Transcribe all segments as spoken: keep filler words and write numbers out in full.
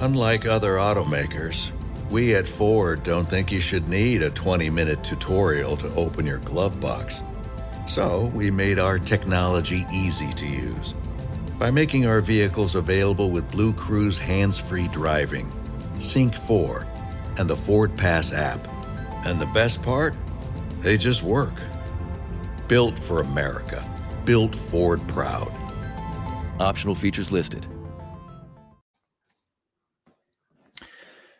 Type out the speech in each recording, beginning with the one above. Unlike other automakers, we at Ford don't think you should need a twenty-minute tutorial to open your glove box. So we made our technology easy to use by making our vehicles available with Blue Cruise hands-free driving, Sync four, and the Ford Pass app. And the best part? They just work. Built for America. Built Ford proud. Optional features listed.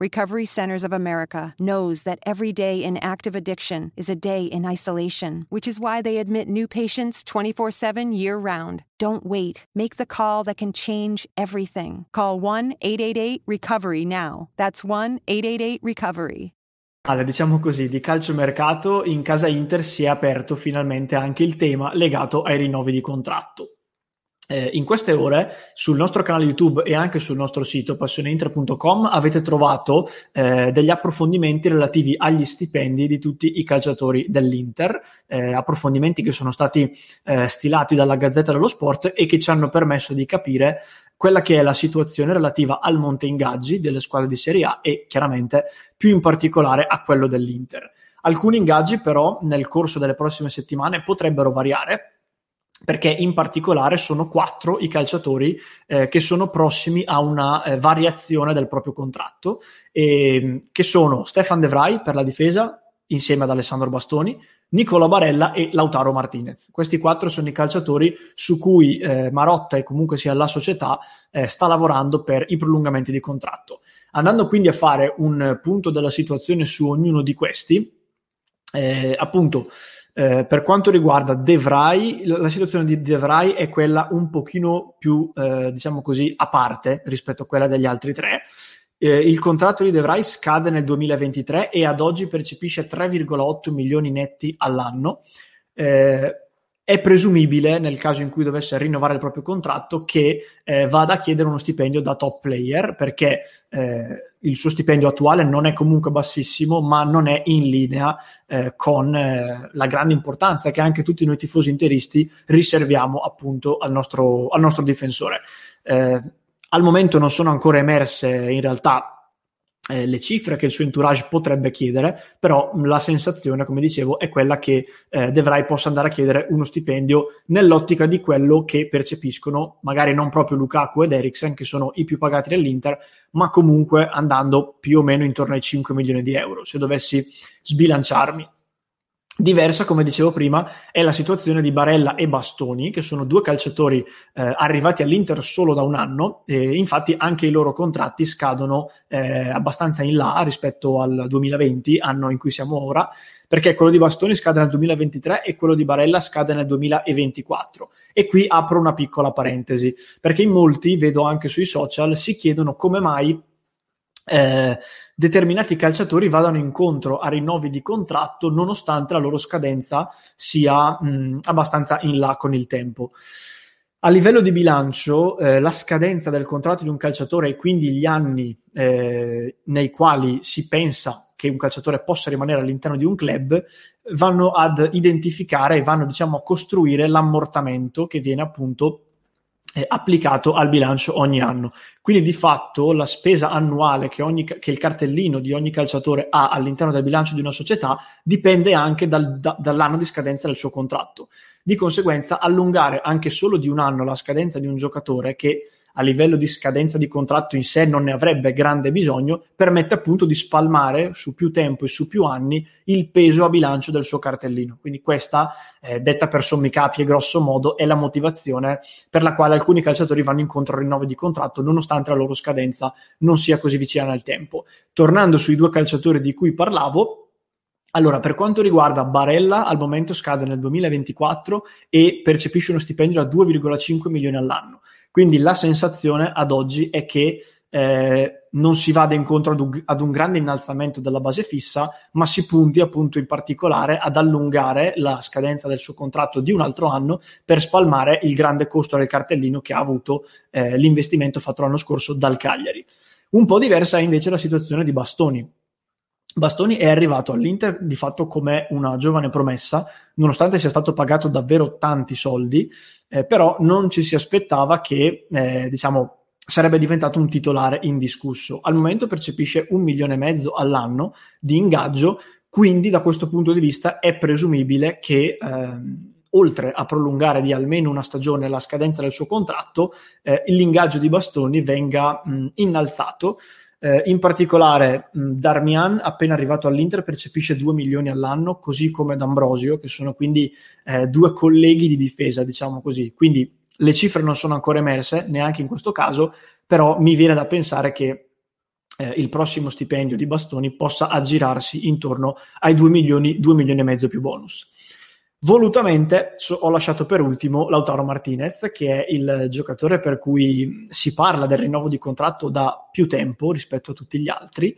Recovery Centers of America knows that every day in active addiction is a day in isolation, which is why they admit new patients twenty-four seven year-round. Don't wait. Make the call that can change everything. Call one eight eight eight recovery now. That's one eight eight eight recovery. Allora, diciamo così, di calciomercato in casa Inter si è aperto finalmente anche il tema legato ai rinnovi di contratto. Eh, in queste ore sul nostro canale YouTube e anche sul nostro sito passioneinter punto com avete trovato eh, degli approfondimenti relativi agli stipendi di tutti i calciatori dell'Inter, eh, approfondimenti che sono stati eh, stilati dalla Gazzetta dello Sport e che ci hanno permesso di capire quella che è la situazione relativa al monte ingaggi delle squadre di Serie A e chiaramente più in particolare a quello dell'Inter. Alcuni ingaggi però nel corso delle prossime settimane potrebbero variare, perché in particolare sono quattro i calciatori eh, che sono prossimi a una eh, variazione del proprio contratto, e, che sono Stefan De Vrij per la difesa, insieme ad Alessandro Bastoni, Nicola Barella e Lautaro Martinez. Questi quattro sono i calciatori su cui eh, Marotta e comunque sia la società eh, sta lavorando per i prolungamenti di contratto. Andando quindi a fare un punto della situazione su ognuno di questi, eh, appunto... Eh, per quanto riguarda De Vrij, la situazione di De Vrij è quella un pochino più, eh, diciamo così, a parte rispetto a quella degli altri tre. Eh, il contratto di De Vrij scade nel duemilaventitré e ad oggi percepisce tre virgola otto milioni netti all'anno. Eh, è presumibile, nel caso in cui dovesse rinnovare il proprio contratto, che eh, vada a chiedere uno stipendio da top player, perché eh, il suo stipendio attuale non è comunque bassissimo, ma non è in linea eh, con eh, la grande importanza che anche tutti noi tifosi interisti riserviamo appunto al nostro, al nostro difensore. Eh, al momento non sono ancora emerse in realtà eh, le cifre che il suo entourage potrebbe chiedere, però la sensazione, come dicevo, è quella che eh, De Vrij possa andare a chiedere uno stipendio nell'ottica di quello che percepiscono magari non proprio Lukaku ed Eriksen, che sono i più pagati dell'Inter, ma comunque andando più o meno intorno ai cinque milioni di euro, se dovessi sbilanciarmi. Diversa, come dicevo prima, è la situazione di Barella e Bastoni, che sono due calciatori eh, arrivati all'Inter solo da un anno, e infatti anche i loro contratti scadono eh, abbastanza in là rispetto al duemilaventi, anno in cui siamo ora, perché quello di Bastoni scade nel duemilaventitré e quello di Barella scade nel duemilaventiquattro. E qui apro una piccola parentesi, perché in molti, vedo anche sui social, si chiedono come mai Eh, determinati calciatori vadano incontro a rinnovi di contratto nonostante la loro scadenza sia mh, abbastanza in là con il tempo. A livello di bilancio, eh, la scadenza del contratto di un calciatore e quindi gli anni eh, nei quali si pensa che un calciatore possa rimanere all'interno di un club vanno ad identificare e vanno, diciamo, a costruire l'ammortamento che viene appunto applicato al bilancio ogni anno. Quindi di fatto la spesa annuale che, ogni, che il cartellino di ogni calciatore ha all'interno del bilancio di una società dipende anche dal, da, dall'anno di scadenza del suo contratto. Di conseguenza allungare anche solo di un anno la scadenza di un giocatore che a livello di scadenza di contratto in sé non ne avrebbe grande bisogno, permette appunto di spalmare su più tempo e su più anni il peso a bilancio del suo cartellino. Quindi questa, eh, detta per sommi capi e grosso modo, è la motivazione per la quale alcuni calciatori vanno incontro a rinnovi di contratto nonostante la loro scadenza non sia così vicina al tempo. Tornando sui due calciatori di cui parlavo, allora, per quanto riguarda Barella, al momento scade nel duemilaventiquattro e percepisce uno stipendio da due virgola cinque milioni all'anno. Quindi la sensazione ad oggi è che eh, non si vada incontro ad un, ad un grande innalzamento della base fissa, ma si punti appunto in particolare ad allungare la scadenza del suo contratto di un altro anno per spalmare il grande costo del cartellino che ha avuto eh, l'investimento fatto l'anno scorso dal Cagliari. Un po' diversa è invece la situazione di Bastoni. Bastoni è arrivato all'Inter di fatto come una giovane promessa, nonostante sia stato pagato davvero tanti soldi, eh, però non ci si aspettava che eh, diciamo sarebbe diventato un titolare indiscusso. Al momento percepisce un milione e mezzo all'anno di ingaggio, quindi da questo punto di vista è presumibile che ehm, oltre a prolungare di almeno una stagione la scadenza del suo contratto, eh, l'ingaggio di Bastoni venga mh, innalzato. Eh, in particolare mh, Darmian, appena arrivato all'Inter, percepisce due milioni all'anno, così come D'Ambrosio, che sono quindi eh, due colleghi di difesa, diciamo così. Quindi le cifre non sono ancora emerse, neanche in questo caso, però mi viene da pensare che eh, il prossimo stipendio di Bastoni possa aggirarsi intorno ai due milioni, due milioni e mezzo più bonus. Volutamente so, ho lasciato per ultimo Lautaro Martinez, che è il giocatore per cui si parla del rinnovo di contratto da più tempo rispetto a tutti gli altri.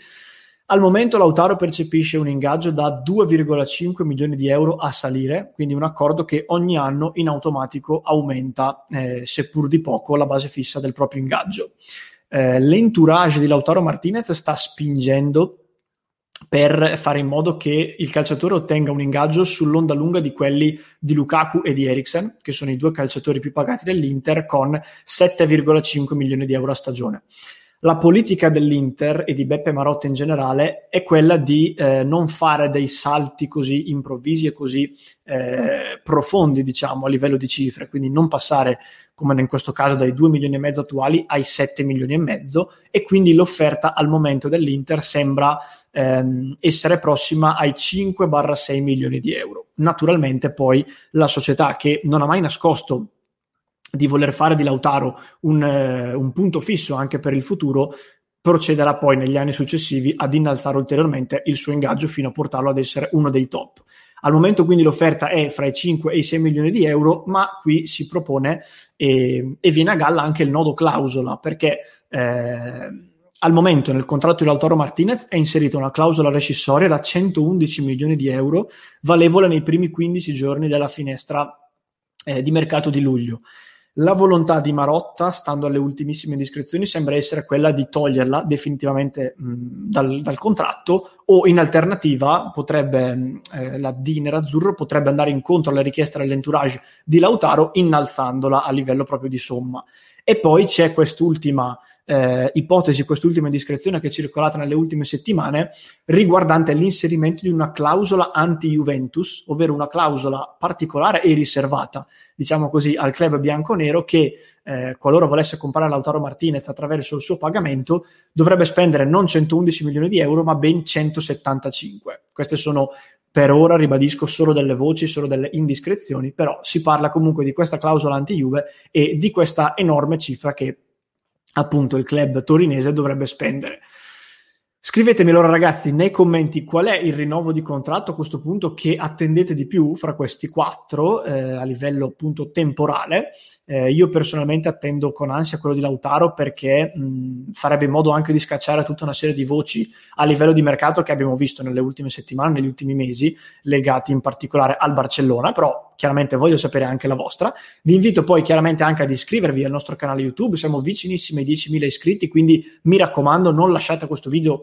Al momento Lautaro percepisce un ingaggio da due virgola cinque milioni di euro a salire, quindi un accordo che ogni anno in automatico aumenta, eh, seppur di poco, la base fissa del proprio ingaggio. Eh, l'entourage di Lautaro Martinez sta spingendo per fare in modo che il calciatore ottenga un ingaggio sull'onda lunga di quelli di Lukaku e di Eriksen, che sono i due calciatori più pagati dell'Inter, con sette virgola cinque milioni di euro a stagione. La politica dell'Inter e di Beppe Marotta in generale è quella di eh, non fare dei salti così improvvisi e così eh, profondi, diciamo, a livello di cifre, quindi non passare, come in questo caso, dai due milioni e mezzo attuali ai sette milioni e mezzo, e quindi l'offerta al momento dell'Inter sembra ehm, essere prossima ai cinque sei milioni di euro. Naturalmente poi la società, che non ha mai nascosto di voler fare di Lautaro un, eh, un punto fisso anche per il futuro, procederà poi negli anni successivi ad innalzare ulteriormente il suo ingaggio fino a portarlo ad essere uno dei top. Al momento quindi l'offerta è fra i cinque e i sei milioni di euro, ma qui si propone e, e viene a galla anche il nodo clausola, perché eh, al momento nel contratto di Lautaro Martinez è inserita una clausola rescissoria da centoundici milioni di euro, valevole nei primi quindici giorni della finestra eh, di mercato di luglio. La volontà di Marotta, stando alle ultimissime indiscrezioni, sembra essere quella di toglierla definitivamente mh, dal, dal contratto, o in alternativa potrebbe mh, eh, la D nerazzurro potrebbe andare incontro alla richiesta dell'entourage di Lautaro innalzandola a livello proprio di somma. E poi c'è quest'ultima eh, ipotesi, quest'ultima indiscrezione che è circolata nelle ultime settimane riguardante l'inserimento di una clausola anti-Juventus, ovvero una clausola particolare e riservata, diciamo così, al club bianconero che, eh, qualora volesse comprare Lautaro Martinez attraverso il suo pagamento, dovrebbe spendere non centoundici milioni di euro, ma ben centosettantacinque. Queste sono, per ora, ribadisco, solo delle voci, solo delle indiscrezioni, però si parla comunque di questa clausola anti-Juve e di questa enorme cifra che appunto il club torinese dovrebbe spendere. Scrivetemi allora, ragazzi, nei commenti qual è il rinnovo di contratto a questo punto che attendete di più fra questi quattro eh, a livello appunto temporale. Eh, io personalmente attendo con ansia quello di Lautaro, perché mh, farebbe in modo anche di scacciare tutta una serie di voci a livello di mercato che abbiamo visto nelle ultime settimane, negli ultimi mesi, legati in particolare al Barcellona, però chiaramente voglio sapere anche la vostra. Vi invito poi chiaramente anche ad iscrivervi al nostro canale YouTube, siamo vicinissimi ai diecimila iscritti, quindi mi raccomando non lasciate questo video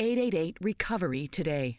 eight eight eight recovery today.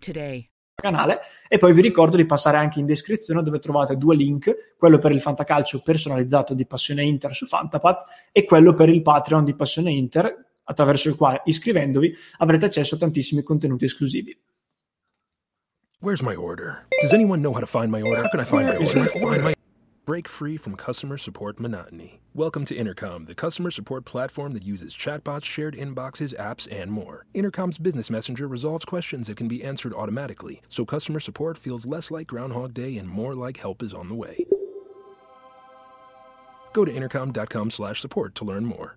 today. Canale, e poi vi ricordo di passare anche in descrizione dove trovate due link, quello per il fantacalcio personalizzato di Passione Inter su Fantapaz e quello per il Patreon di Passione Inter, attraverso il quale iscrivendovi avrete accesso a tantissimi contenuti esclusivi. Where's my order? Does anyone know how to find my order? How can I find my order? Break free from customer support monotony. Welcome to Intercom, the customer support platform that uses chatbots, shared inboxes, apps, and more. Intercom's business messenger resolves questions that can be answered automatically, so customer support feels less like Groundhog Day and more like help is on the way. Go to intercom.com slash support to learn more.